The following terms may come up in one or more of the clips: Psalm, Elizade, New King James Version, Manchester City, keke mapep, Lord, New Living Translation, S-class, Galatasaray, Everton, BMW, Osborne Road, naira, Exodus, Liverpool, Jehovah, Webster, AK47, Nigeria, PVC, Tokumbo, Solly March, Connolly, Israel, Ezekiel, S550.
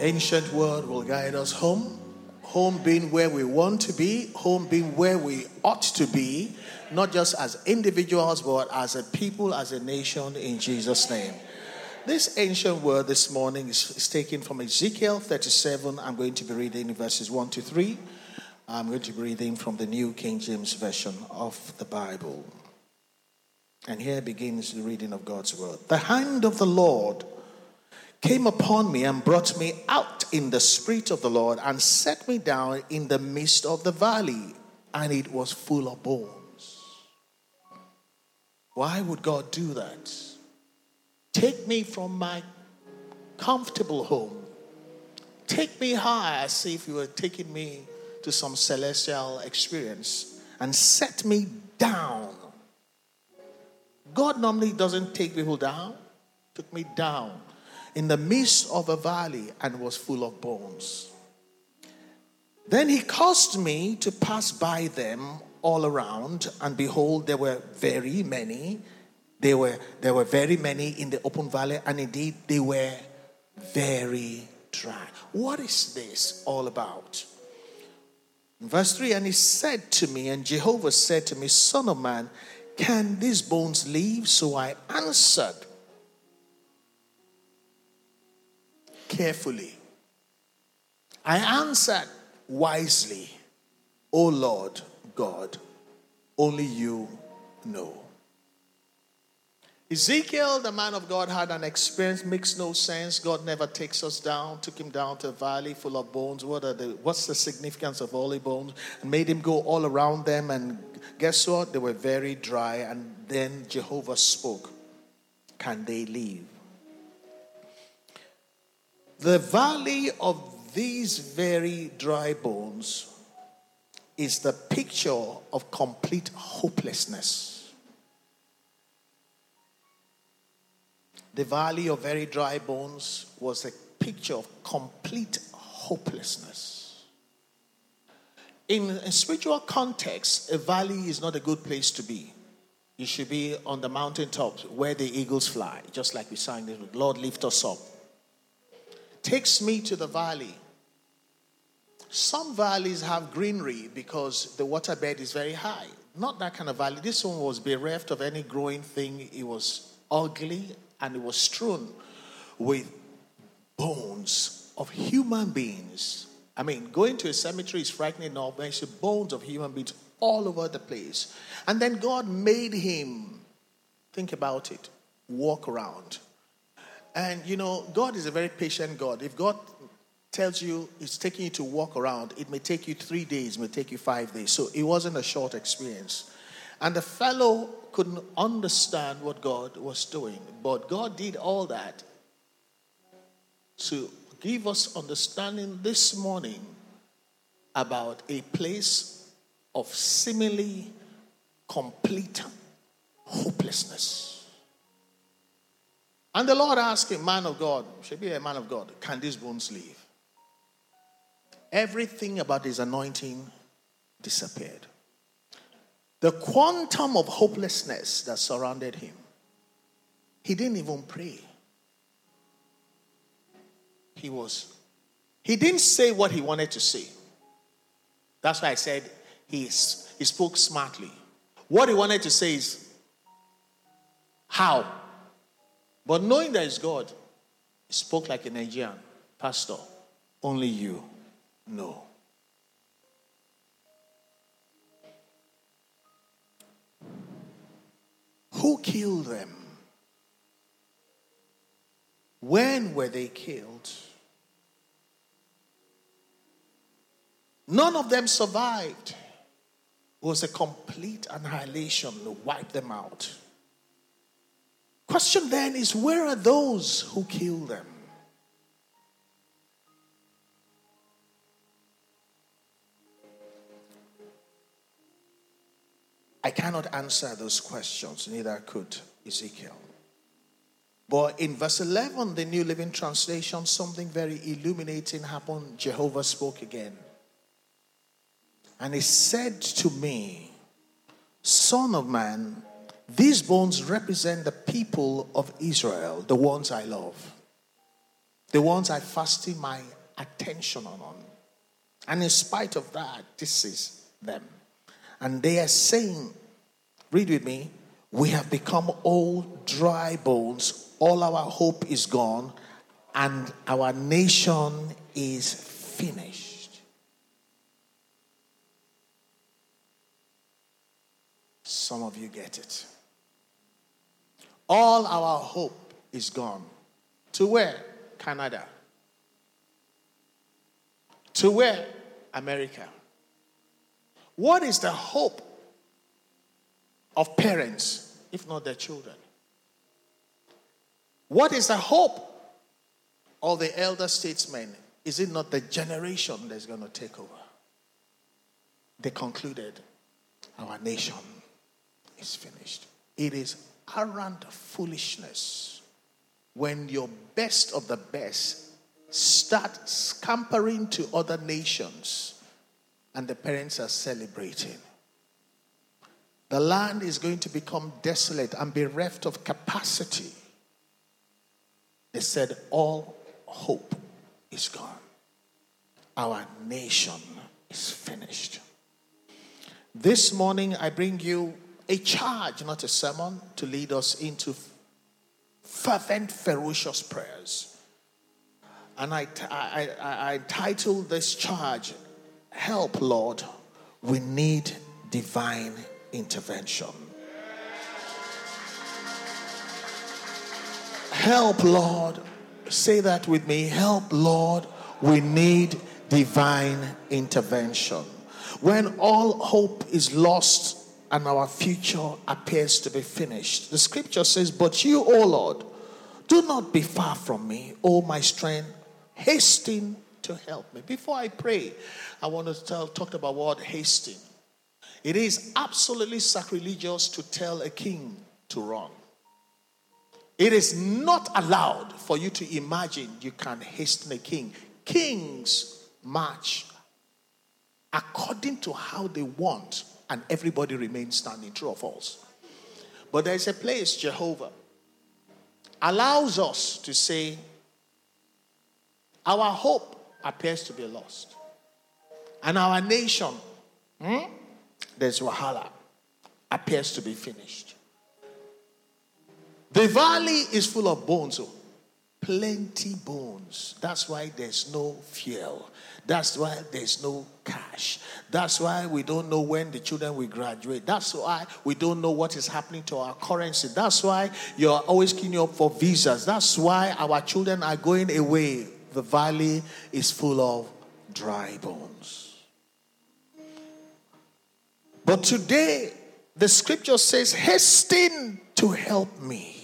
ancient word will guide us home. Home being where we want to be. Home being where we ought to be. Not just as individuals, but as a people, as a nation, in Jesus' name. This ancient word this morning is taken from Ezekiel 37. I'm going to be reading verses 1 to 3. I'm going to be reading from the New King James Version of the Bible. And here begins the reading of God's word. The hand of the Lord came upon me and brought me out in the spirit of the Lord and set me down in the midst of the valley, and it was full of bones. Why would God do that? Take me from my comfortable home. Take me high as if you were taking me to some celestial experience, and set me down. God normally doesn't take people down. Took me down in the midst of a valley and was full of bones. Then he caused me to pass by them all around, and behold, there were very many. There were very many in the open valley, and indeed they were very dry. What is this all about? Verse 3, and he said to me, and Jehovah said to me, Son of man, can these bones live? So I answered carefully. I answered wisely, O Lord God, only you know. Ezekiel, the man of God, had an experience. Makes no sense. God never takes us down. Took him down to a valley full of bones. What's the significance of all the bones? And made him go all around them. And guess what? They were very dry. And then Jehovah spoke. Can they live? The valley of these very dry bones is the picture of complete hopelessness. The valley of very dry bones was a picture of complete hopelessness. In a spiritual context, a valley is not a good place to be. You should be on the mountaintops where the eagles fly, just like we sang this, Lord, lift us up. Takes me to the valley. Some valleys have greenery because the waterbed is very high. Not that kind of valley. This one was bereft of any growing thing. It was ugly. And it was strewn with bones of human beings. I mean, going to a cemetery is frightening enough, but it's bones of human beings all over the place. And then God made him, think about it, walk around. And, you know, God is a very patient God. If God tells you it's taking you to walk around, it may take you 3 days, it may take you 5 days. So it wasn't a short experience. And the fellow couldn't understand what God was doing. But God did all that to give us understanding this morning about a place of seemingly complete hopelessness. And the Lord asked a man of God, should be a man of God, can these bones live? Everything about his anointing disappeared. The quantum of hopelessness that surrounded him. He didn't even pray. He didn't say what he wanted to say. That's why I said he spoke smartly. What he wanted to say is how. But knowing that it's God, he spoke like a Nigerian pastor. Only you know. Who killed them? When were they killed? None of them survived. It was a complete annihilation to wipe them out. Question then is, where are those who killed them? I cannot answer those questions, neither could Ezekiel. But in verse 11, the New Living Translation, something very illuminating happened. Jehovah spoke again. And he said to me, Son of man, these bones represent the people of Israel, the ones I love. The ones I fastened my attention on. And in spite of that, this is them. And they are saying, read with me, we have become old, dry bones. All our hope is gone. And our nation is finished. Some of you get it. All our hope is gone. To where? Canada. To where? America. What is the hope of parents, if not their children? What is the hope of the elder statesmen? Is it not the generation that's going to take over? They concluded, our nation is finished. It is arrant foolishness when your best of the best start scampering to other nations and the parents are celebrating. The land is going to become desolate and bereft of capacity. They said all hope is gone. Our nation is finished. This morning I bring you a charge, not a sermon, to lead us into fervent, ferocious prayers. And I entitled this charge, Help, Lord, we need divine intervention. Help, Lord. Say that with me. Help, Lord, we need divine intervention. When all hope is lost and our future appears to be finished. The scripture says, but you, O Lord, do not be far from me, O my strength, hasten to help me. Before I pray, I want to talk about what hasten. It is absolutely sacrilegious to tell a king to run. It is not allowed for you to imagine you can hasten a king. Kings march according to how they want. And everybody remains standing, true or false. But there is a place, Jehovah, allows us to say, our hope appears to be lost. And our nation, there's Wahala, appears to be finished. The valley is full of bones, oh, plenty bones. That's why there's no fuel. That's why there's no cash. That's why we don't know when the children will graduate. That's why we don't know what is happening to our currency. That's why you're always queuing up for visas. That's why our children are going away. The valley is full of dry bones. But today, the scripture says, hasten to help me.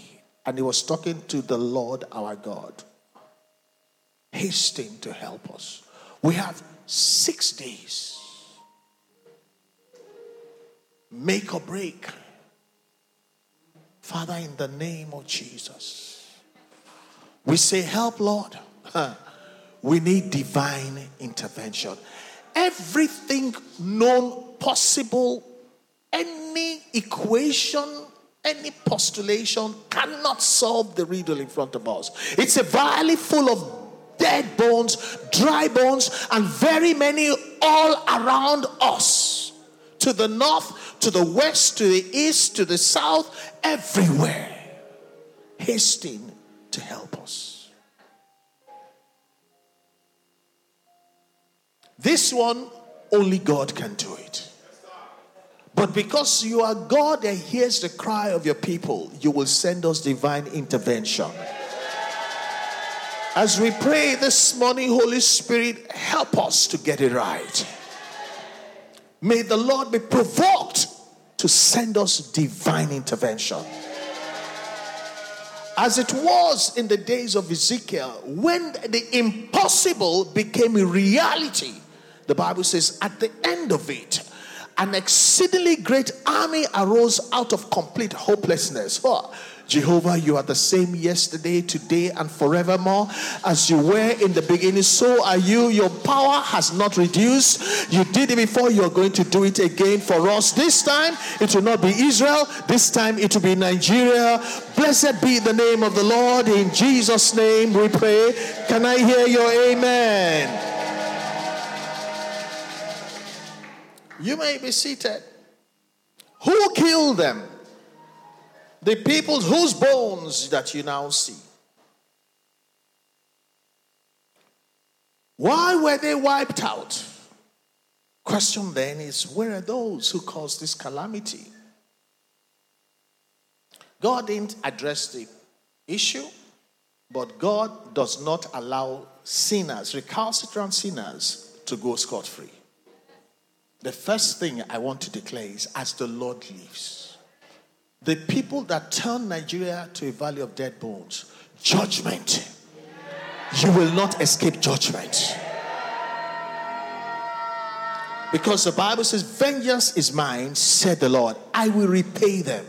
And he was talking to the Lord our God. Hasten to help us. We have 6 days. Make or break. Father, in the name of Jesus, we say, help, Lord. We need divine intervention. Everything known possible, any equation, any postulation cannot solve the riddle in front of us. It's a valley full of dead bones, dry bones, and very many all around us. To the north, to the west, to the east, to the south, everywhere. Hasten to help us. This one, only God can do it. But because you are God that hears the cry of your people, you will send us divine intervention. As we pray this morning, Holy Spirit, help us to get it right. May the Lord be provoked to send us divine intervention. As it was in the days of Ezekiel, when the impossible became a reality, the Bible says, at the end of it, an exceedingly great army arose out of complete hopelessness. Jehovah, you are the same yesterday, today, and forevermore. As you were in the beginning, so are you. Your power has not reduced. You did it before. You are going to do it again for us. This time, it will not be Israel. This time, it will be Nigeria. Blessed be the name of the Lord. In Jesus' name we pray. Can I hear your amen? You may be seated. Who killed them? The people whose bones that you now see. Why were they wiped out? Question then is, where are those who caused this calamity? God didn't address the issue, but God does not allow sinners, recalcitrant sinners, to go scot-free. The first thing I want to declare is, as the Lord lives, the people that turn Nigeria to a valley of dead bones, judgment. You will not escape judgment. Because the Bible says, vengeance is mine, said the Lord. I will repay them.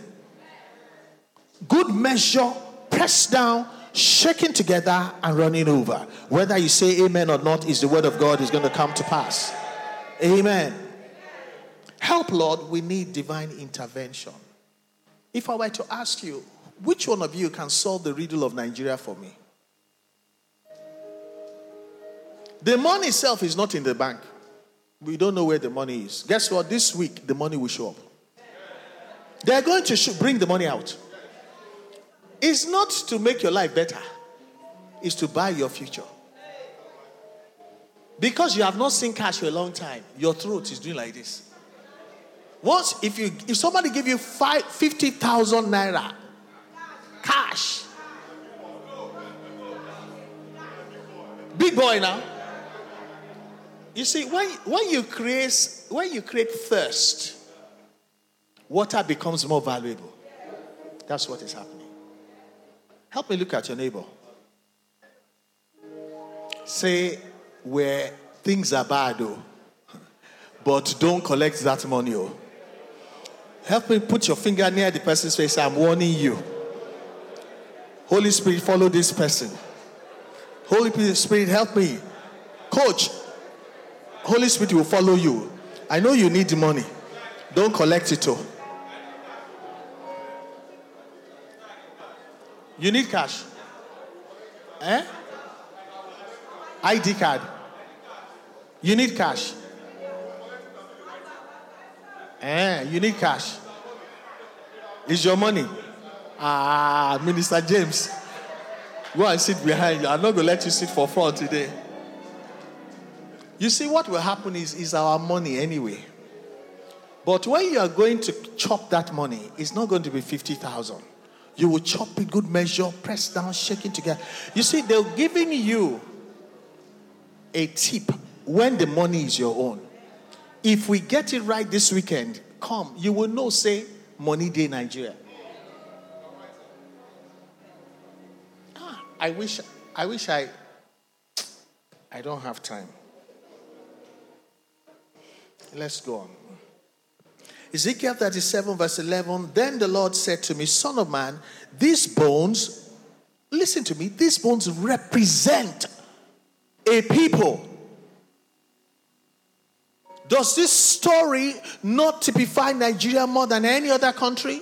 Good measure, pressed down, shaken together, and running over. Whether you say amen or not, is the word of God is going to come to pass. Amen. Help, Lord, we need divine intervention. If I were to ask you, which one of you can solve the riddle of Nigeria for me? The money itself is not in the bank. We don't know where the money is. Guess what? This week, the money will show up. They're going to bring the money out. It's not to make your life better. It's to buy your future. Because you have not seen cash for a long time, your throat is doing like this. Once, if somebody give you 50,000 naira cash, big boy now. You see, when you create thirst, water becomes more valuable. That's what is happening. Help me look at your neighbor. Say, where things are bad, oh, but don't collect that money, oh. Help me put your finger near the person's face. I'm warning you. Holy Spirit, follow this person. Holy Spirit, help me. Coach, Holy Spirit will follow you. I know you need the money. Don't collect it all. You need cash. ID card. You need cash. You need cash. It's your money. Minister James, go and sit behind you. I'm not going to let you sit for front today. You see, what will happen is our money anyway. But when you are going to chop that money, it's not going to be 50,000. You will chop it, good measure, press down, shaking together. You see, they're giving you a tip when the money is your own. If we get it right this weekend, come, you will know, say, Money Day Nigeria. I don't have time. Let's go on. Ezekiel 37 verse 11, then the Lord said to me, son of man, these bones, listen to me, these bones represent a people. Does this story not typify Nigeria more than any other country?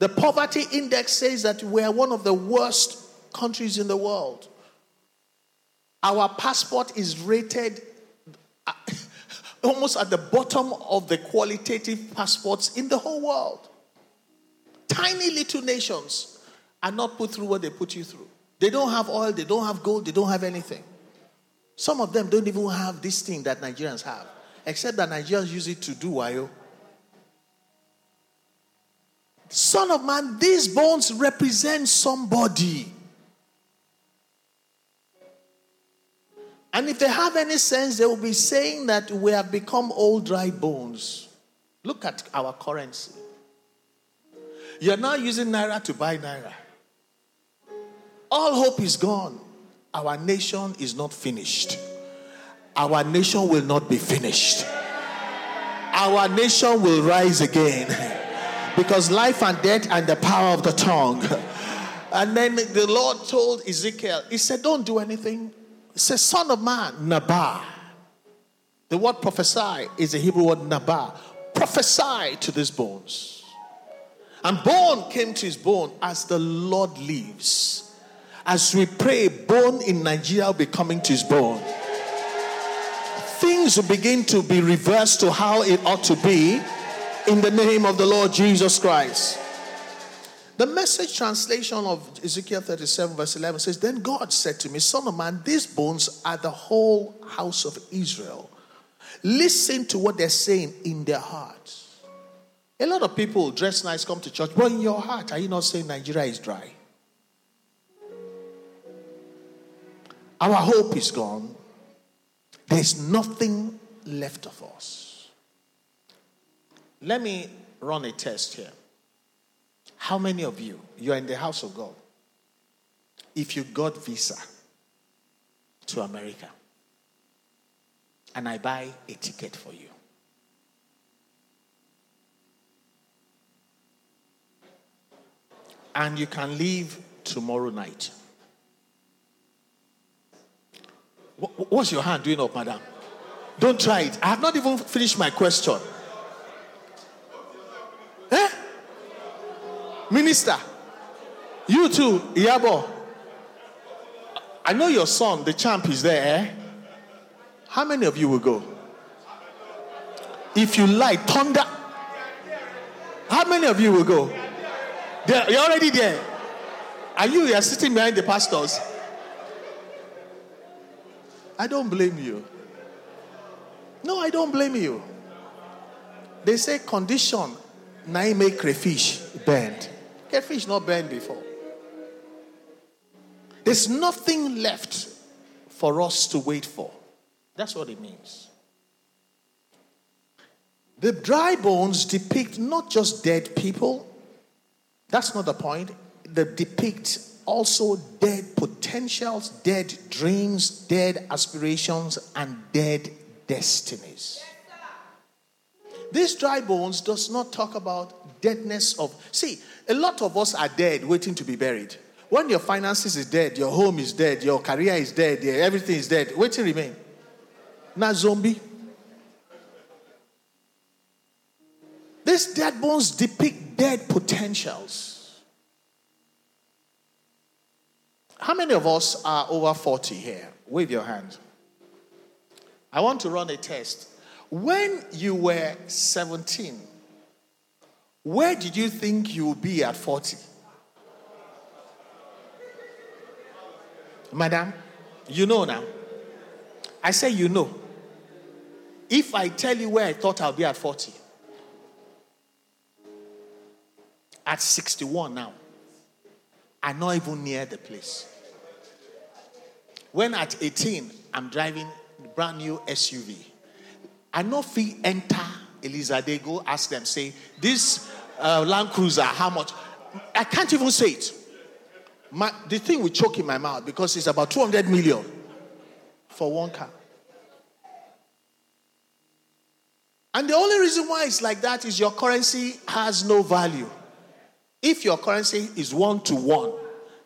The poverty index says that we are one of the worst countries in the world. Our passport is rated almost at the bottom of the qualitative passports in the whole world. Tiny little nations are not put through what they put you through. They don't have oil, they don't have gold, they don't have anything. Some of them don't even have this thing that Nigerians have, except that Nigerians use it to do wayo. Son of man, these bones represent somebody. And if they have any sense, they will be saying that we have become old, dry bones. Look at our currency. You're now using naira to buy naira. All hope is gone. Our nation is not finished. Our nation will not be finished. Our nation will rise again. Because life and death and the power of the tongue. And then the Lord told Ezekiel, he said, don't do anything. He said, son of man, nabah. The word prophesy is a Hebrew word nabah. Prophesy to these bones. And bone came to his bone as the Lord lives. As we pray, bone in Nigeria will be coming to his bone. Things will begin to be reversed to how it ought to be in the name of the Lord Jesus Christ. The Message translation of Ezekiel 37 verse 11 says, then God said to me, son of man, these bones are the whole house of Israel. Listen to what they're saying in their hearts. A lot of people dress nice, come to church, but in your heart, are you not saying Nigeria is dry? Our hope is gone. There's nothing left of us. Let me run a test here. How many of you are in the house of God? If you got visa to America and I buy a ticket for you, and you can leave tomorrow night, what's your hand doing up, madam? Don't try it. I have not even finished my question. Minister, you too, Yabo. I know your son, the champ, is there. Eh? How many of you will go? If you lie, thunder. How many of you will go? You're already there. Are you are sitting behind the pastors? I don't blame you. No, I don't blame you. They say condition, naime crayfish bend. Catfish not burned before. There's nothing left for us to wait for. That's what it means. The dry bones depict not just dead people. That's not the point. They depict also dead potentials, dead dreams, dead aspirations, and dead destinies. These dry bones does not talk about deadness of... See, a lot of us are dead waiting to be buried. When your finances is dead, your home is dead, your career is dead, everything is dead, waiting remain. Not zombie. These dead bones depict dead potentials. How many of us are over 40 here? Wave your hand. I want to run a test. When you were 17, where did you think you would be at 40? Madam, you know now. I say you know. If I tell you where I thought I'll be at 40, at 61 now, I'm not even near the place. When at 18, I'm driving a brand new SUV. I know if we enter Elizade, go ask them, say, this Land Cruiser, how much? I can't even say it. The thing will choke in my mouth because it's about 200 million for one car. And the only reason why it's like that is your currency has no value. If your currency is 1 to 1,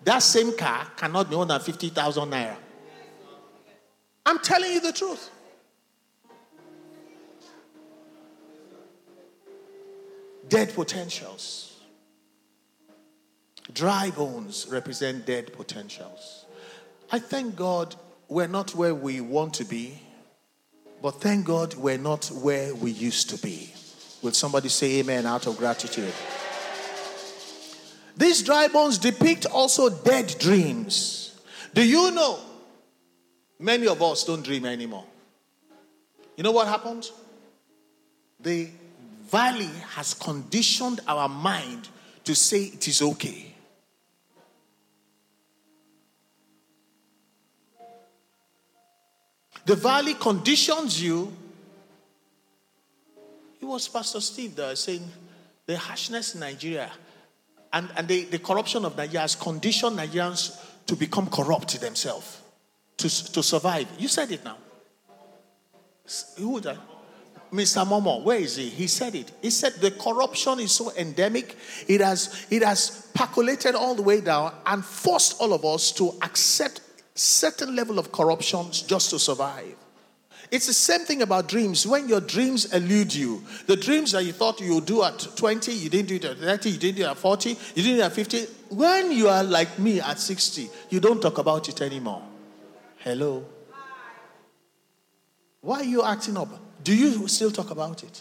that same car cannot be more than 50,000 naira. I'm telling you the truth. Dead potentials. Dry bones represent dead potentials. I thank God we're not where we want to be, but thank God we're not where we used to be. Will somebody say amen out of gratitude? These dry bones depict also dead dreams. Do you know? Many of us don't dream anymore. You know what happened? The valley has conditioned our mind to say it is okay. The valley conditions you. It was Pastor Steve that was saying the harshness in Nigeria and the corruption of Nigeria has conditioned Nigerians to become corrupt themselves, to survive. You said it now. Who would I? Mr. Momo, where is he? He said it. He said the corruption is so endemic, it has percolated all the way down and forced all of us to accept certain level of corruption just to survive. It's the same thing about dreams. When your dreams elude you, the dreams that you thought you would do at 20, you didn't do it at 30, you didn't do it at 40, you didn't do it at 50. When you are like me at 60, you don't talk about it anymore. Hello? Why are you acting up? Do you still talk about it?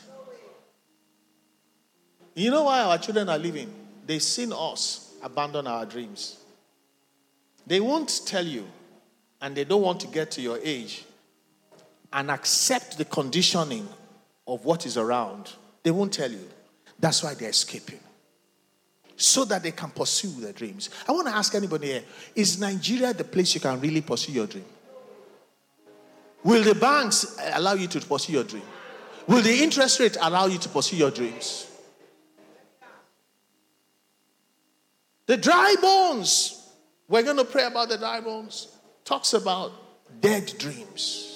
You know why our children are living? They've seen us abandon our dreams. They won't tell you, and they don't want to get to your age and accept the conditioning of what is around. They won't tell you. That's why they're escaping, so that they can pursue their dreams. I want to ask anybody here, is Nigeria the place you can really pursue your dream? Will the banks allow you to pursue your dream? Will the interest rate allow you to pursue your dreams? The dry bones, we're going to pray about the dry bones, talks about dead dreams.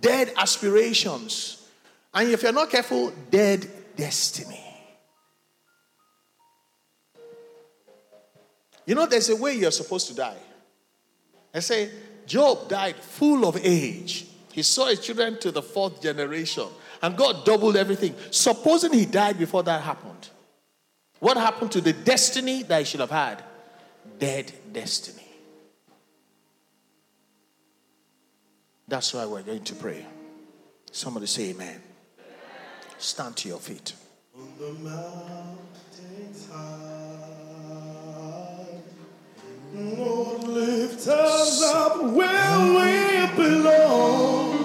Dead aspirations. And if you're not careful, dead destiny. You know, there's a way you're supposed to die. I say, Job died full of age. He saw his children to the fourth generation. And God doubled everything. Supposing he died before that happened. What happened to the destiny that he should have had? Dead destiny. That's why we're going to pray. Somebody say amen. Stand to your feet. On the mountains high, Lord, lift us up where we belong.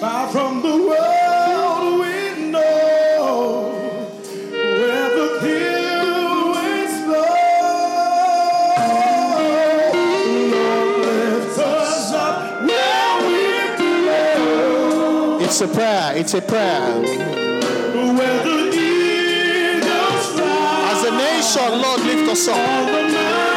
Far from the world we know, where the people. It's a prayer. It's a prayer. As a nation, Lord, lift us up.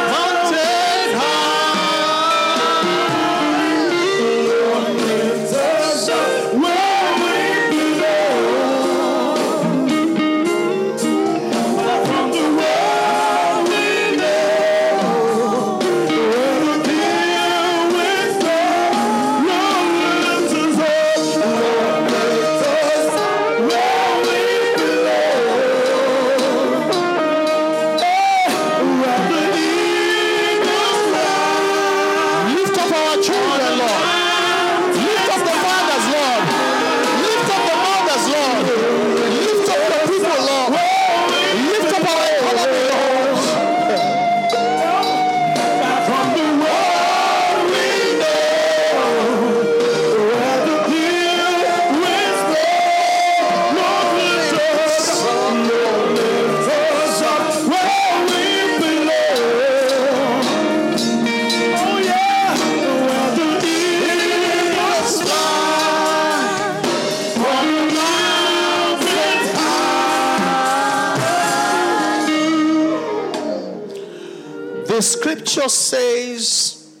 Scripture says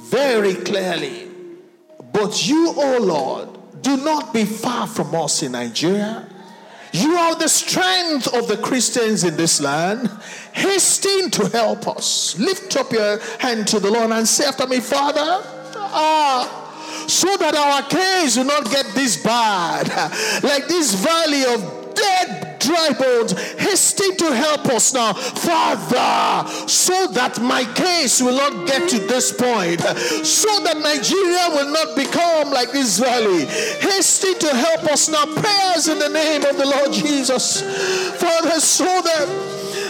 very clearly, but you, O Lord, do not be far from us in Nigeria. You are the strength of the Christians in this land. Hasten to help us. Lift up your hand to the Lord and say after me, Father, so that our case will not get this bad, like this valley of dead dry bones, hasten to help us now, Father, so that my case will not get to this point, so that Nigeria will not become like this valley. Hasten to help us now. Prayers in the name of the Lord Jesus, Father, so that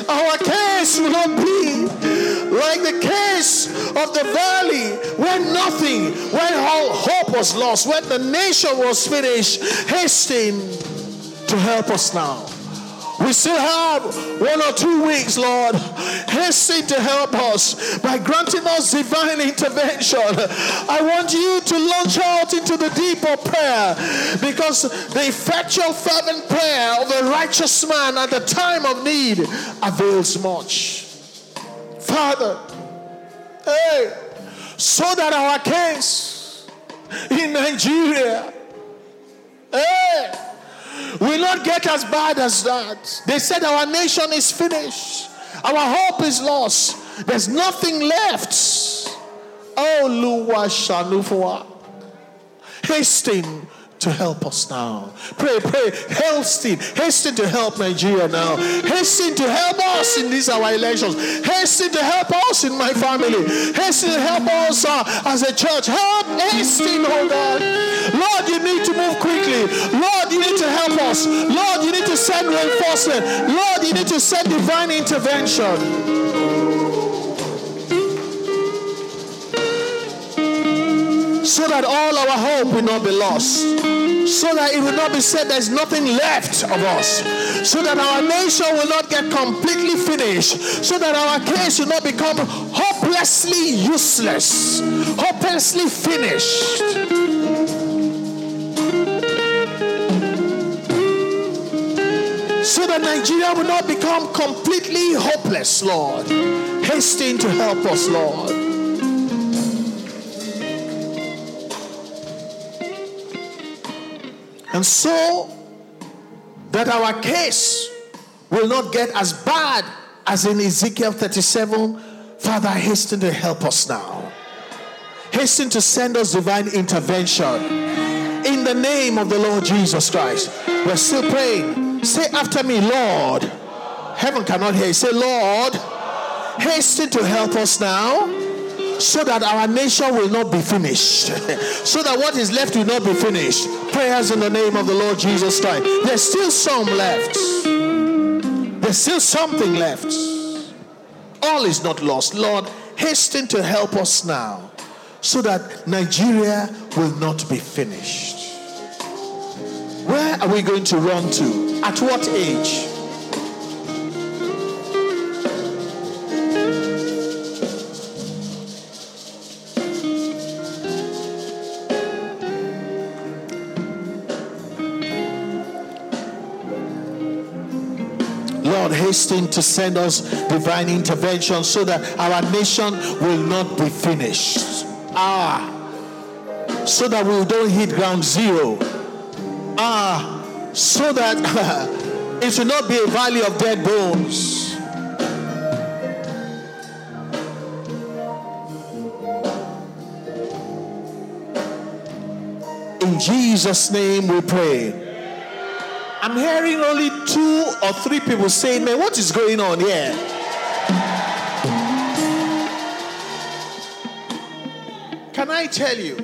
our case will not be like the case of the valley, when nothing, when all hope was lost, when the nation was finished. Hasten to help us now. We still have 1 or 2 weeks, Lord. Hasten to help us by granting us divine intervention. I want you to launch out into the deep of prayer, because the effectual fervent prayer of a righteous man at the time of need avails much. Father, so that our case in Nigeria. Hey, will not get as bad as that. They said our nation is finished. Our hope is lost. There's nothing left. Oluwa ṣàánú fún wa. Hasten to help us now. Pray. Hasten to help Nigeria now. Hasten to help us in these our elections. Hasten to help us in my family. Hasten to help us as a church. Help, hasten, oh God. Lord, you need to move quickly. Lord, you need to help us. Lord, you need to send reinforcement. Lord, you need to send divine intervention. So that all our hope will not be lost. So that it will not be said there's nothing left of us. So that our nation will not get completely finished. So that our case will not become hopelessly useless. Hopelessly finished. So that Nigeria will not become completely hopeless, Lord. Hasten to help us, Lord. And so that our case will not get as bad as in Ezekiel 37, Father, hasten to help us now. Hasten to send us divine intervention in the name of the Lord Jesus Christ. We're still praying. Say after me, Lord. Heaven cannot hear you. Say, Lord, hasten to help us now. So that our nation will not be finished. So that what is left will not be finished. Prayers in the name of the Lord Jesus Christ. There's still some left. There's still something left. All is not lost. Lord, hasten to help us now. So that Nigeria will not be finished. Where are we going to run to? At what age? Hasten to send us divine intervention so that our nation will not be finished. So that we don't hit ground zero. So that it will not be a valley of dead bones. In Jesus' name we pray. I'm hearing only 2 or 3 people say, man, what is going on here? Can I tell you?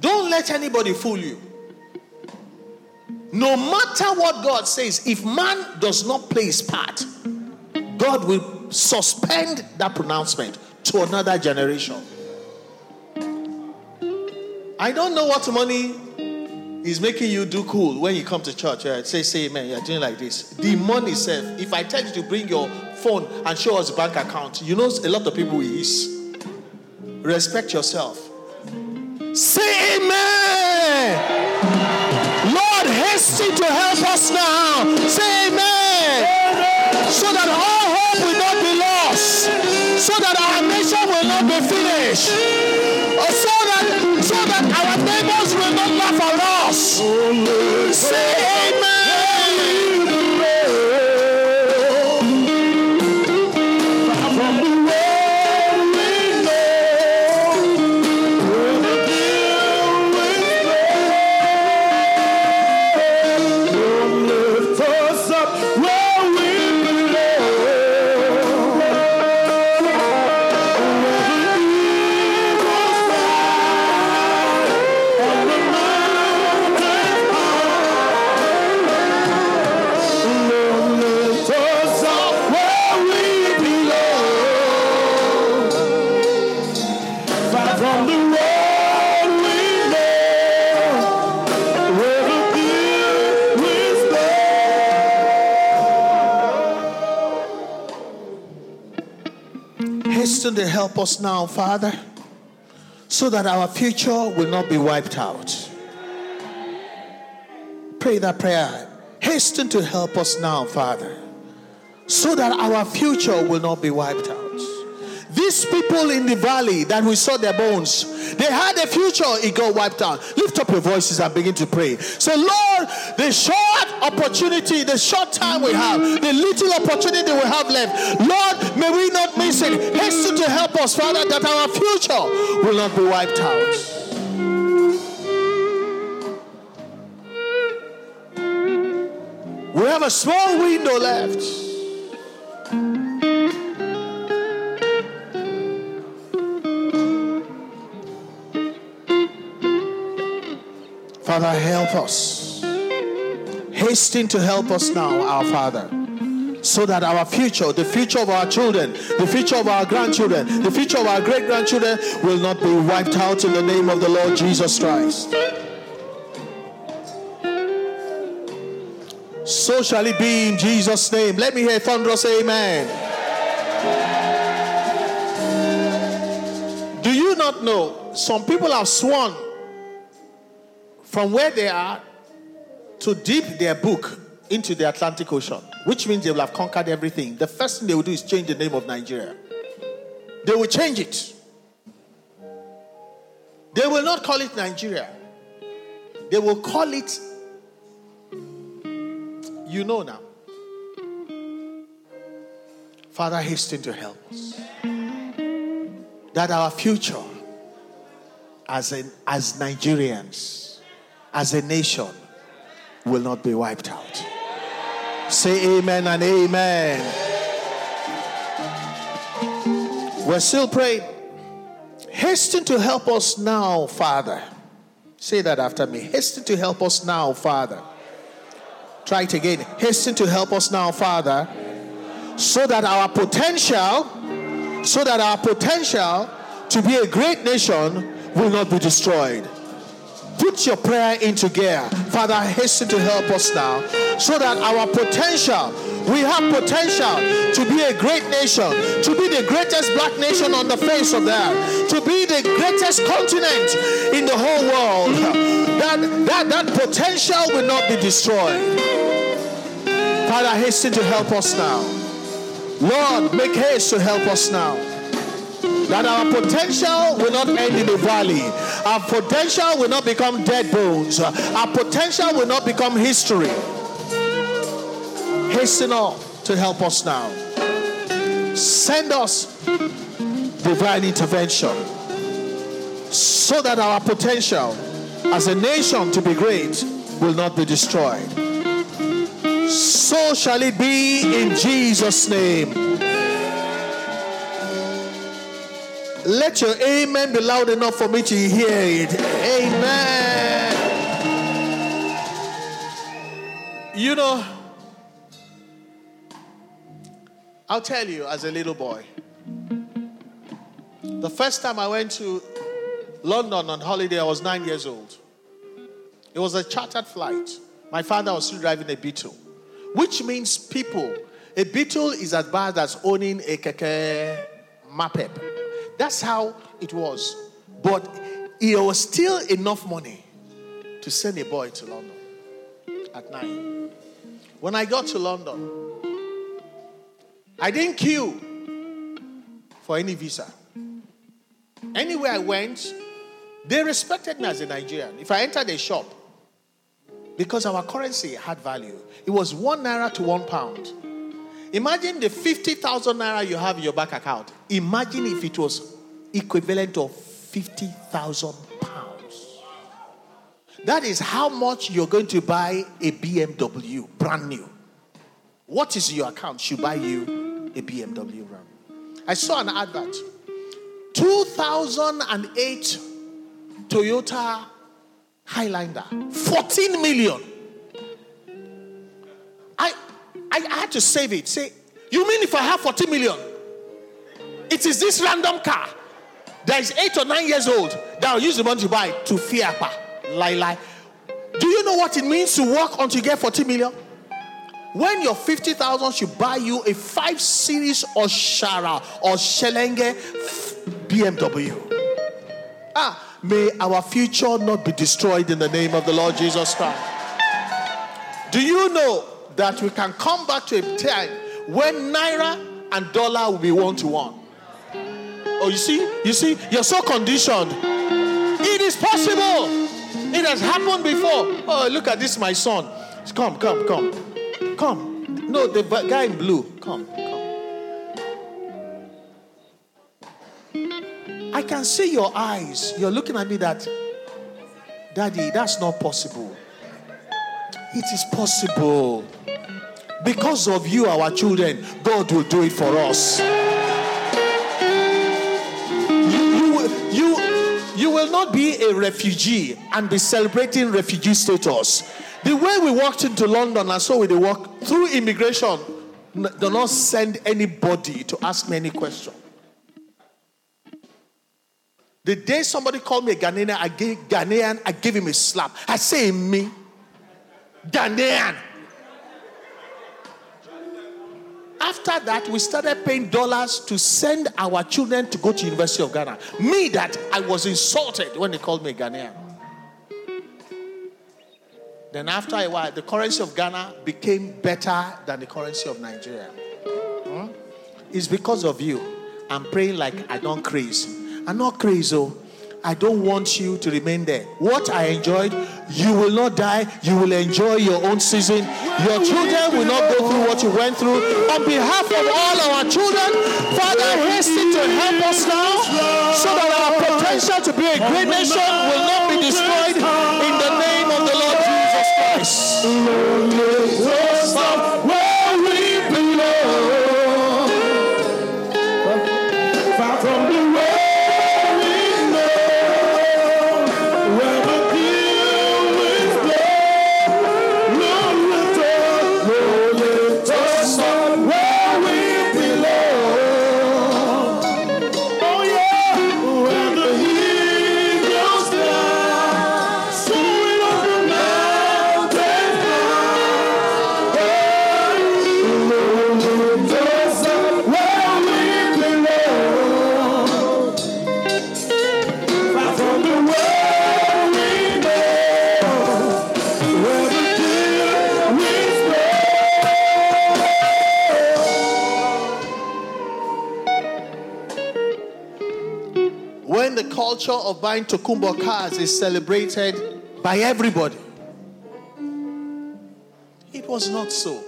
Don't let anybody fool you. No matter what God says, if man does not play his part, God will suspend that pronouncement to another generation. I don't know what money He's making you do cool when you come to church. Right? Say amen. You're doing like this. The money itself. If I tell you to bring your phone and show us a bank account, you know a lot of people will hiss. Respect yourself. Say amen. Lord, hasten to help us now. Say amen. So that all hope will not be lost. So that our nation will not be finished. So that our neighbors will not laugh at us. Say amen. To help us now, Father, so that our future will not be wiped out. Pray that prayer. Hasten to help us now, Father, so that our future will not be wiped out. These people in the valley that we saw their bones, They had a future, it got wiped out. Lift up your voices and begin to pray. Say, Lord, the short opportunity, the short time we have, the little opportunity we have left, Lord, may we not miss it. Hasten to help us, Father, that our future will not be wiped out. We have a small window left. Father, help us. Hasten to help us now, our Father, so that our future, the future of our children, the future of our grandchildren, the future of our great-grandchildren will not be wiped out in the name of the Lord Jesus Christ. So shall it be in Jesus' name. Let me hear thunderous amen. Amen. Do you not know some people have sworn from where they are to dip their book into the Atlantic Ocean, which means they will have conquered everything. The first thing they will do is change the name of Nigeria. They will change it. They will not call it Nigeria. They will call it, you know now. Father, hasten to help us that our future as Nigerians, as a nation, will not be wiped out. Say amen and amen. We're still praying. Hasten to help us now, Father. Say that after me. Hasten to help us now, Father. Try it again. Hasten to help us now, Father, so that our potential to be a great nation will not be destroyed. Put your prayer into gear. Father, hasten to help us now, so that our potential, we have potential to be a great nation, to be the greatest black nation on the face of the earth, to be the greatest continent in the whole world. That potential will not be destroyed. Father, hasten to help us now. Lord, make haste to help us now. That our potential will not end in the valley. Our potential will not become dead bones. Our potential will not become history. Hasten on to help us now. Send us divine intervention so that our potential as a nation to be great will not be destroyed. So shall it be in Jesus' name. Let your amen be loud enough for me to hear it. Amen. You know, I'll tell you, as a little boy, the first time I went to London on holiday, I was 9 years old. It was a chartered flight. My father was still driving a Beetle. Which means people, a Beetle is as bad as owning a keke mapep. That's how it was. But it was still enough money to send a boy to London at 9. When I got to London, I didn't queue for any visa. Anywhere I went, they respected me as a Nigerian. If I entered a shop, because our currency had value. It was 1 naira to 1 pound. Imagine the 50,000 naira you have in your bank account. Imagine if it was equivalent of 50,000 pounds. That is how much you're going to buy a BMW brand new. What is your account should buy you a BMW brand new? I saw an advert. 2008 Toyota Highlander, 14 million. I had to save it. Say, you mean if I have 14 million, it is this random car that is 8 or 9 years old that I'll use the money to buy to Fiapa, Lai. Do you know what it means to work until you get 14 million? When your 50,000 should buy you a 5 Series Oshara or Shelenge BMW. May our future not be destroyed in the name of the Lord Jesus Christ. Do you know that we can come back to a time when naira and dollar will be 1 to 1? Oh, you see, you're so conditioned. is possible. It has happened before. Oh, look at this, my son. Come. No, the guy in blue. Come. I can see your eyes. You're looking at me that, Daddy, that's not possible. It is possible. Because of you, our children, God will do it for us. You will not be a refugee and be celebrating refugee status. The way we walked into London and so we walk through immigration, do not send anybody to ask me any question. The day somebody called me a Ghanaian, I gave him a slap. I say, me, Ghanaian. After that, we started paying dollars to send our children to go to University of Ghana. Me, that I was insulted when they called me Ghanaian. Then after a while, the currency of Ghana became better than the currency of Nigeria. It's because of you. I'm praying like I don't craze. I'm not crazy. I don't want you to remain there. What I enjoyed, you will not die. You will enjoy your own season. Your children will not go through what you went through. On behalf of all our children, Father, hasten to help us now so that our potential to be a great nation will not be destroyed in the name of the Lord Jesus Christ. Where we belong, far from the world. Culture of buying Tokumbo cars is celebrated by everybody. It was not so.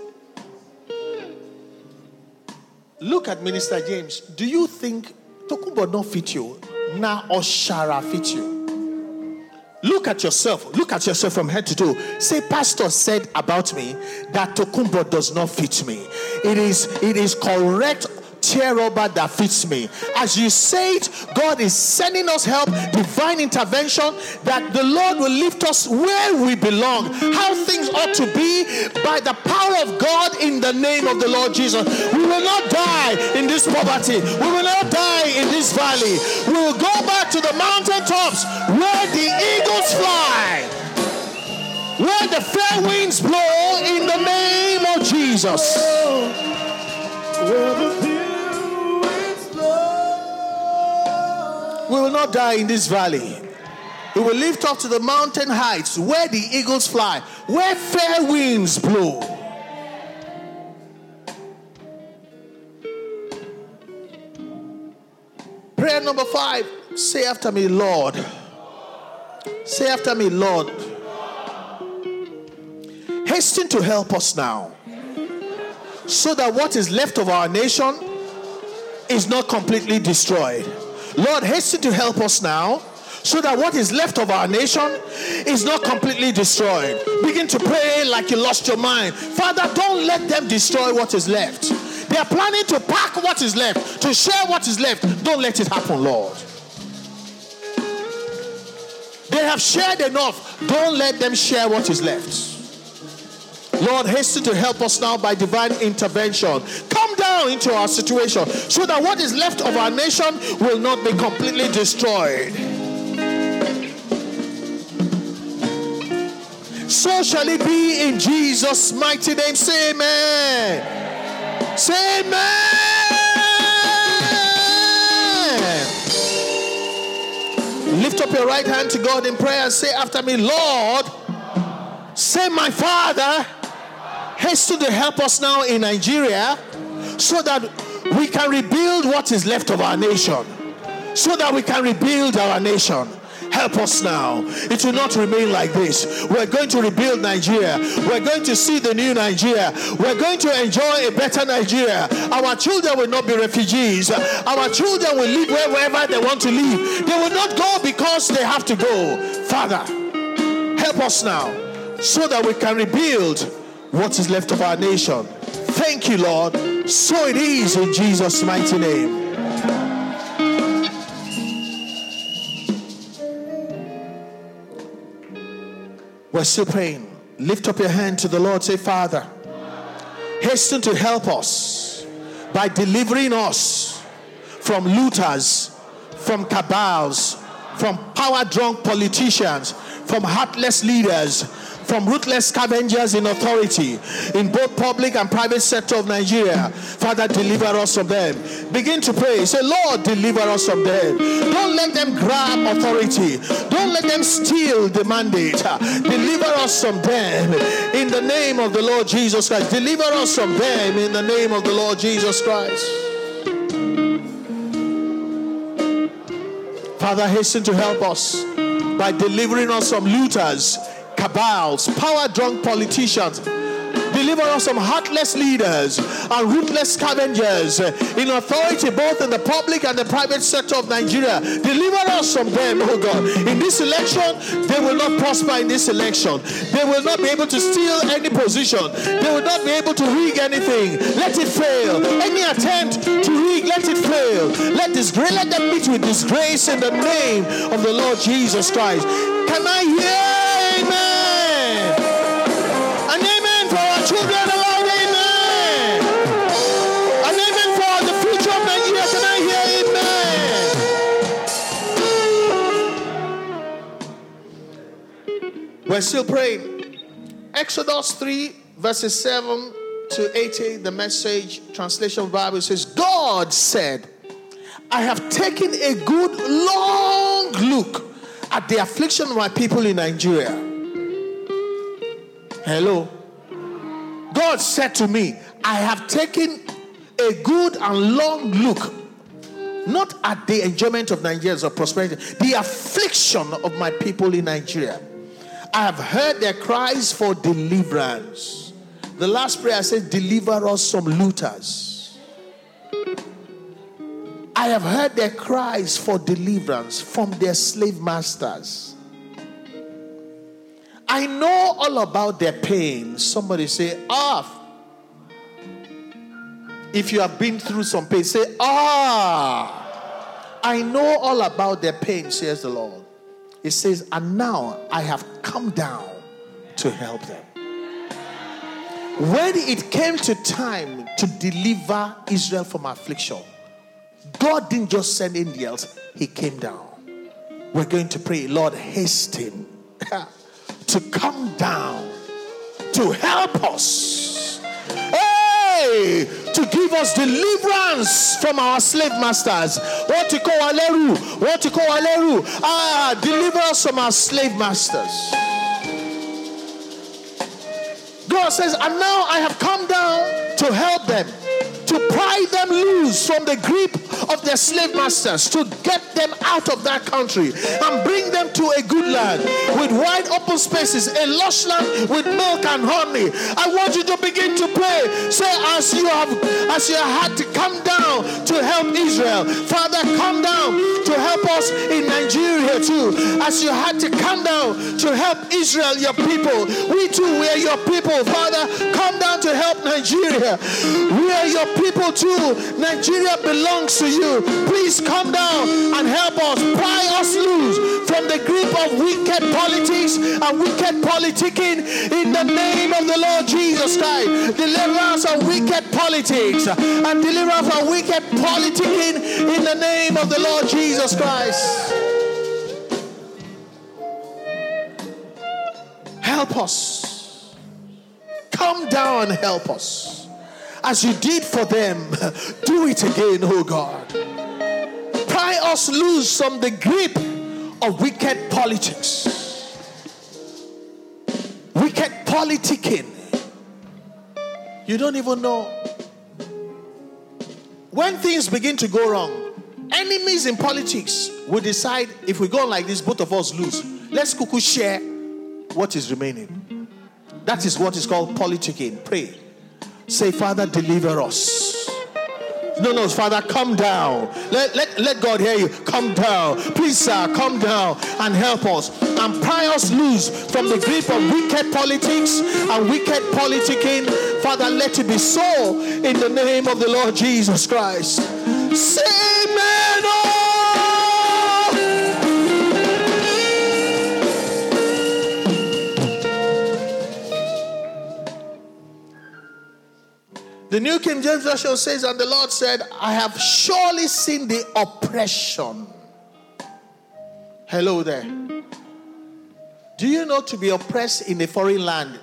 Look at Minister James. Do you think Tokumbo don't fit you? Na Oshara fit you. Look at yourself. Look at yourself from head to toe. Say, Pastor said about me that Tokumbo does not fit me. It is correct. Tear rubber that fits me. As you say it, God is sending us help, divine intervention, that the Lord will lift us where we belong, how things ought to be, by the power of God in the name of the Lord Jesus. We will not die in this poverty. We will not die in this valley. We will go back to the mountaintops where the eagles fly, where the fair winds blow in the name of Jesus. We will not die in this valley. We will lift up to the mountain heights where the eagles fly, where fair winds blow. Prayer number 5. Say after me, Lord. Say after me, Lord. Hasten to help us now, so that what is left of our nation is not completely destroyed. Lord, hasten to help us now so that what is left of our nation is not completely destroyed. Begin to pray like you lost your mind. Father, don't let them destroy what is left. They are planning to pack what is left, to share what is left. Don't let it happen, Lord. They have shared enough. Don't let them share what is left. Lord, hasten to help us now by divine intervention. Come down into our situation so that what is left of our nation will not be completely destroyed. So shall it be in Jesus' mighty name. Say amen. Say amen. Lift up your right hand to God in prayer and say after me, Lord, say my Father, hasten to help us now in Nigeria so that we can rebuild what is left of our nation. So that we can rebuild our nation. Help us now. It will not remain like this. We're going to rebuild Nigeria. We're going to see the new Nigeria. We're going to enjoy a better Nigeria. Our children will not be refugees. Our children will live wherever they want to live. They will not go because they have to go. Father, help us now so that we can rebuild what is left of our nation. Thank you, Lord. So it is in Jesus' mighty name. We're still praying. Lift up your hand to the Lord. Say, Father, hasten to help us by delivering us from looters, from cabals, from power-drunk politicians, from heartless leaders, from ruthless scavengers in authority, in both public and private sector of Nigeria. Father, deliver us from them. Begin to pray. Say, Lord, deliver us from them. Don't let them grab authority. Don't let them steal the mandate. Deliver us from them in the name of the Lord Jesus Christ. Deliver us from them in the name of the Lord Jesus Christ. Father, hasten to help us by delivering us from looters, cabals, power-drunk politicians. Deliver us from heartless leaders and ruthless scavengers in authority, both in the public and the private sector of Nigeria. Deliver us from them, oh God. In this election, they will not prosper in this election. They will not be able to steal any position. They will not be able to rig anything. Let it fail. Any attempt to rig, let it fail. Let them meet with disgrace in the name of the Lord Jesus Christ. Can I hear? Amen. An amen for our children, a loud amen. An amen for the future of Nigeria. Can I hear amen? We're still praying. Exodus 3, verses 7 to 18, the Message Translation Bible says, God said, I have taken a good long look at the affliction of my people in Nigeria. Hello. God said to me, I have taken a good and long look, not at the enjoyment of Nigeria's or prosperity, the affliction of my people in Nigeria. I have heard their cries for deliverance. The last prayer I said, deliver us from looters. I have heard their cries for deliverance from their slave masters. I know all about their pain. Somebody say, If you have been through some pain, say, I know all about their pain, says the Lord. It says, and now I have come down to help them. When it came to time to deliver Israel from affliction, God didn't just send angels, He came down. We're going to pray, Lord, hasten to come down, to help us, to give us deliverance from our slave masters. What to call Aleru? Deliver us from our slave masters. God says, and now I have come down to help them, to pry them loose from the grip of their slave masters, to get them out of that country and bring them to a good land with wide open spaces, a lush land with milk and honey. I want you to begin to pray. Say, as you have had to come down to help Israel, Father, come down to help us in Nigeria too. As you had to come down to help Israel, your people, we too, we are your people. Father, come down to help Nigeria. We are your people too. Nigeria belongs to you. Please come down and help us. Pry us loose from the grip of wicked politics and wicked politicking in the name of the Lord Jesus Christ. Deliver us from wicked politics and deliver us from wicked politicking in the name of the Lord Jesus Christ. Help us. Come down and help us. As you did for them, do it again, oh God. Pry us loose from the grip of wicked politics, wicked politicking. You don't even know. When things begin to go wrong, Enemies in politics will decide, if we go like this, both of us lose. Let's cuckoo share what is remaining. That is what is called politicking. Pray. Say, Father, deliver us. No, Father, come down. Let God hear you. Come down. Please, sir, come down and help us. And pry us loose from the grip of wicked politics and wicked politicking. Father, let it be so in the name of the Lord Jesus Christ. Say amen. The New King James Version says, and the Lord said, I have surely seen the oppression. Hello there. Do you know, to be oppressed in a foreign land,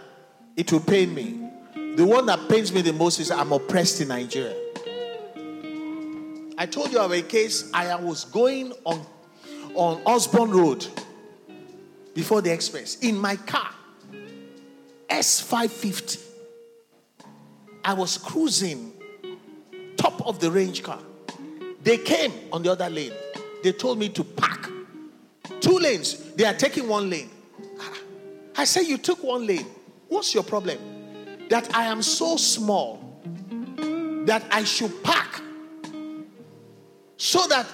it will pain me. The one that pains me the most is I'm oppressed in Nigeria. I told you of a case. I was going on Osborne Road before the express in my car, S550. I was cruising, top of the range car. They came on the other lane. They told me to park. 2 lanes. They are taking 1 lane. I said, you took 1 lane. What's your problem? That I am so small that I should park so that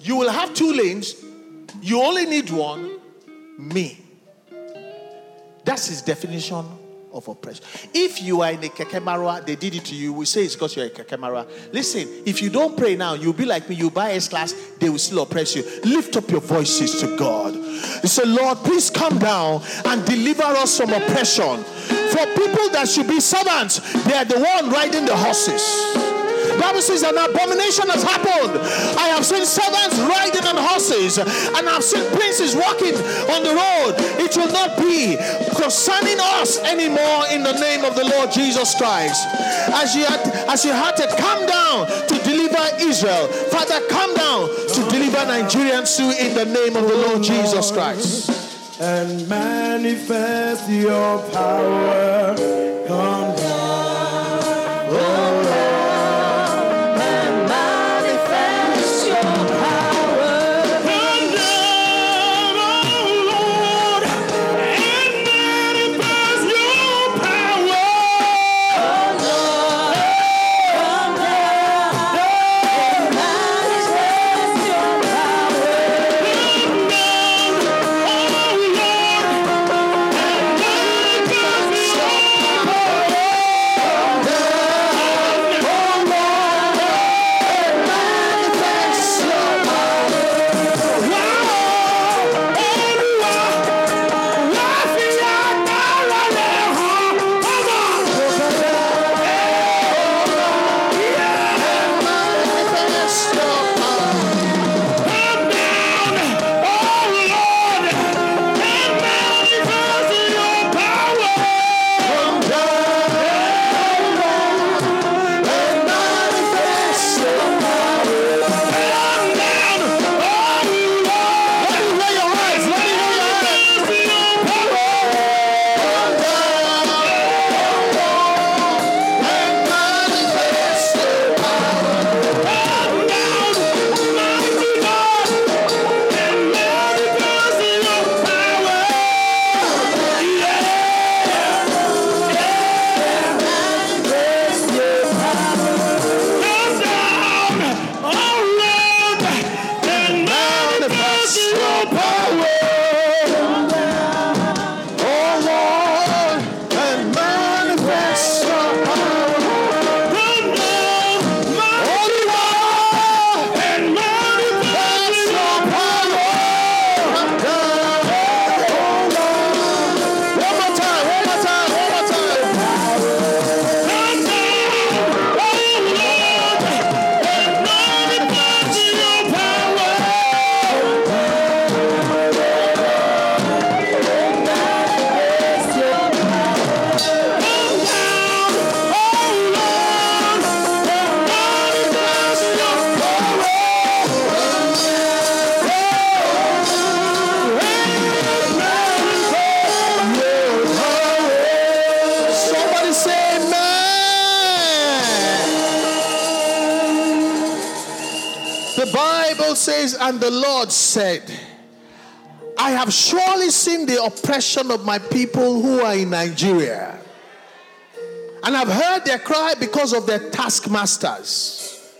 you will have 2 lanes. You only need 1. Me. That's his definition of oppression. If you are in a kekemara, they did it to you, we say it's because you're a kekemara. Listen, if you don't pray now, you'll be like me, you buy S-class, they will still oppress you. Lift up your voices to God. You say, Lord, please come down and deliver us from oppression. For people that should be servants, they are the one riding the horses. Bible says an abomination has happened. I have seen servants riding on horses, and I've seen princes walking on the road. It will not be concerning us anymore in the name of the Lord Jesus Christ. As you had to come down to deliver Israel, Father, come down to deliver Nigerians too in the name of the Lord Jesus Christ. And manifest your power. Come down. The Bible says, and the Lord said, I have surely seen the oppression of my people who are in Nigeria, and I've heard their cry because of their taskmasters,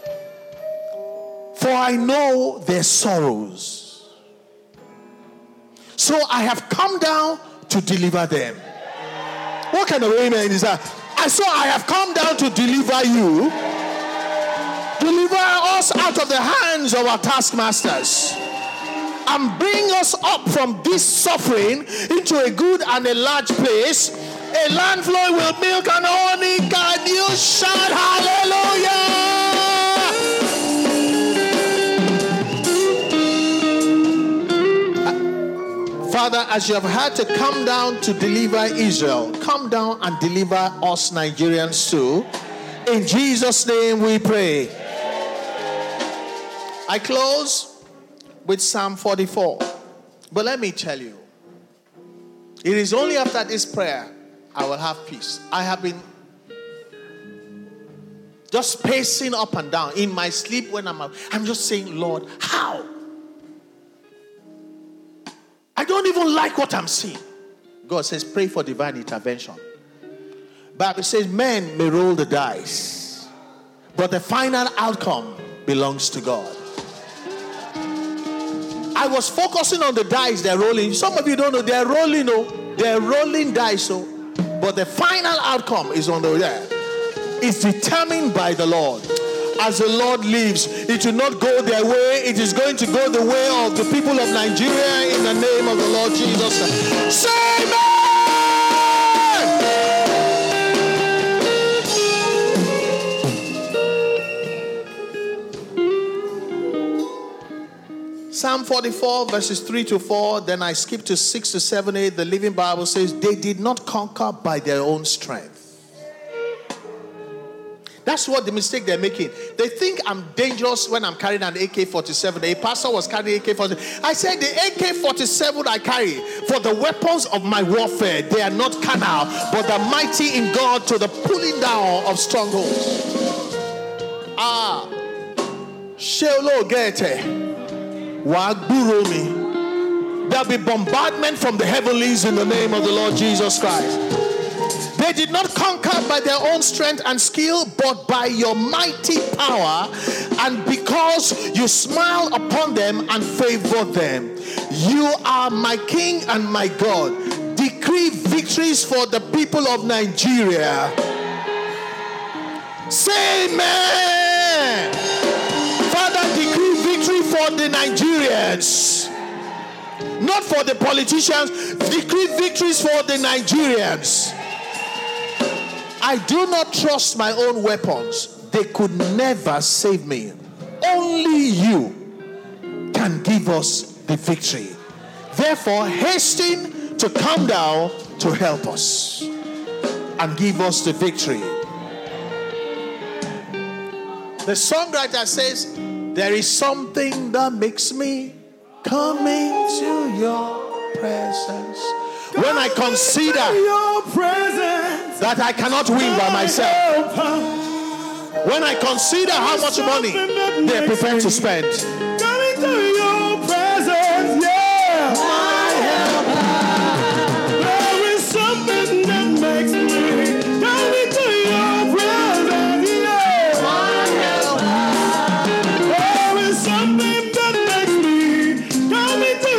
for I know their sorrows. So I have come down to deliver them. What kind of amen is that? So I have come down to deliver you. Deliver us out of the hands of our taskmasters, and bring us up from this suffering into a good and a large place, a land flowing with milk and honey. Can you shout hallelujah? Father, as you have had to come down to deliver Israel, come down and deliver us Nigerians too. In Jesus' name we pray. I close with Psalm 44. But let me tell you, it is only after this prayer I will have peace. I have been just pacing up and down in my sleep when I'm up. I'm just saying, Lord, how? I don't even like what I'm seeing. God says, pray for divine intervention. Bible says, men may roll the dice, but the final outcome belongs to God. I was focusing on the dice they're rolling. Some of you don't know, they're rolling, oh, they're rolling dice, oh. But the final outcome is on the there. It's determined by the Lord. As the Lord lives, it will not go their way. It is going to go the way of the people of Nigeria in the name of the Lord Jesus. Say amen. Psalm 44 verses 3 to 4. Then I skip to 6 to 7, 8. The Living Bible says, they did not conquer by their own strength. That's what the mistake they're making. They think I'm dangerous when I'm carrying an AK47. The pastor was carrying AK47. I said, the AK47 I carry, for the weapons of my warfare, they are not carnal, but the mighty in God to the pulling down of strongholds. Shelo Gete, Wagburomi. There'll be bombardment from the heavenlies in the name of the Lord Jesus Christ. They did not conquer by their own strength and skill, but by your mighty power, and because you smile upon them and favor them. You are my King and my God. Decree victories for the people of Nigeria. Say amen. Father, decree victory for the Nigerians. Not for the politicians. Decree victories for the Nigerians. I do not trust my own weapons. They could never save me. Only you can give us the victory. Therefore, hasten to come down to help us and give us the victory. The songwriter says, there is something that makes me come into your presence. When I consider your presence, that I cannot win by myself. When I consider how much money they're prepared to spend. Come into your presence, yeah. My helper. There is something that makes me come into your presence, yeah. My helper. There is something that makes me come into your presence.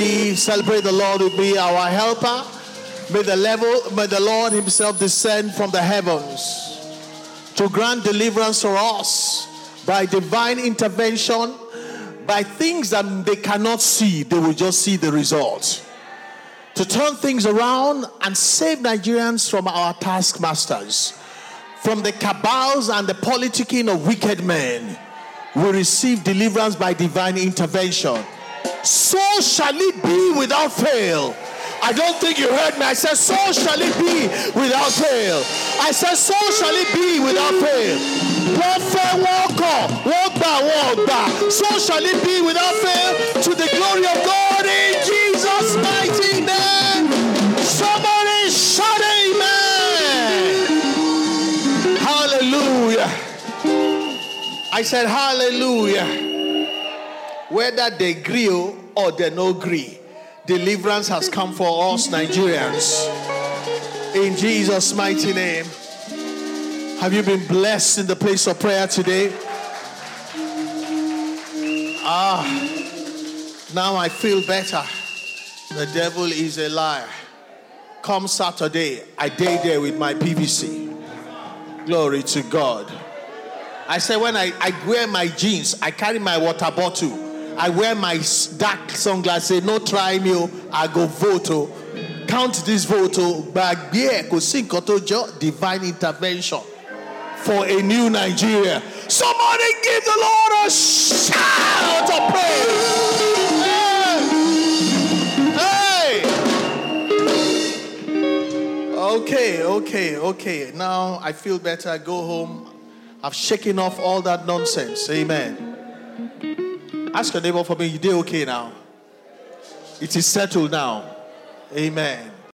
we celebrate the Lord will be our helper. May the Lord himself descend from the heavens to grant deliverance for us by divine intervention, by things that they cannot see, they will just see the results. To turn things around and save Nigerians from our taskmasters, from the cabals and the politicking of wicked men. We receive deliverance by divine intervention. So shall it be without fail. I don't think you heard me. I said, so shall it be without fail. I said, so shall it be without fail. One fair, one call, one bow, one bow. So shall it be without fail to the glory of God in Jesus' mighty name. Somebody shout amen. Hallelujah. I said, hallelujah. Whether they grill or they no grill, deliverance has come for us Nigerians. In Jesus' mighty name. Have you been blessed in the place of prayer today? Now I feel better. The devil is a liar. Come Saturday, I day there with my PVC. Glory to God. I said when I wear my jeans, I carry my water bottle. I wear my dark sunglasses. No try me. I go voto. Count this voto. But yeah, could sing divine intervention for a new Nigeria. Somebody give the Lord a shout of praise. Hey. Hey. Okay. Now I feel better. I go home. I've shaken off all that nonsense. Amen. Ask your neighbor for me, you did okay now. It is settled now. Amen.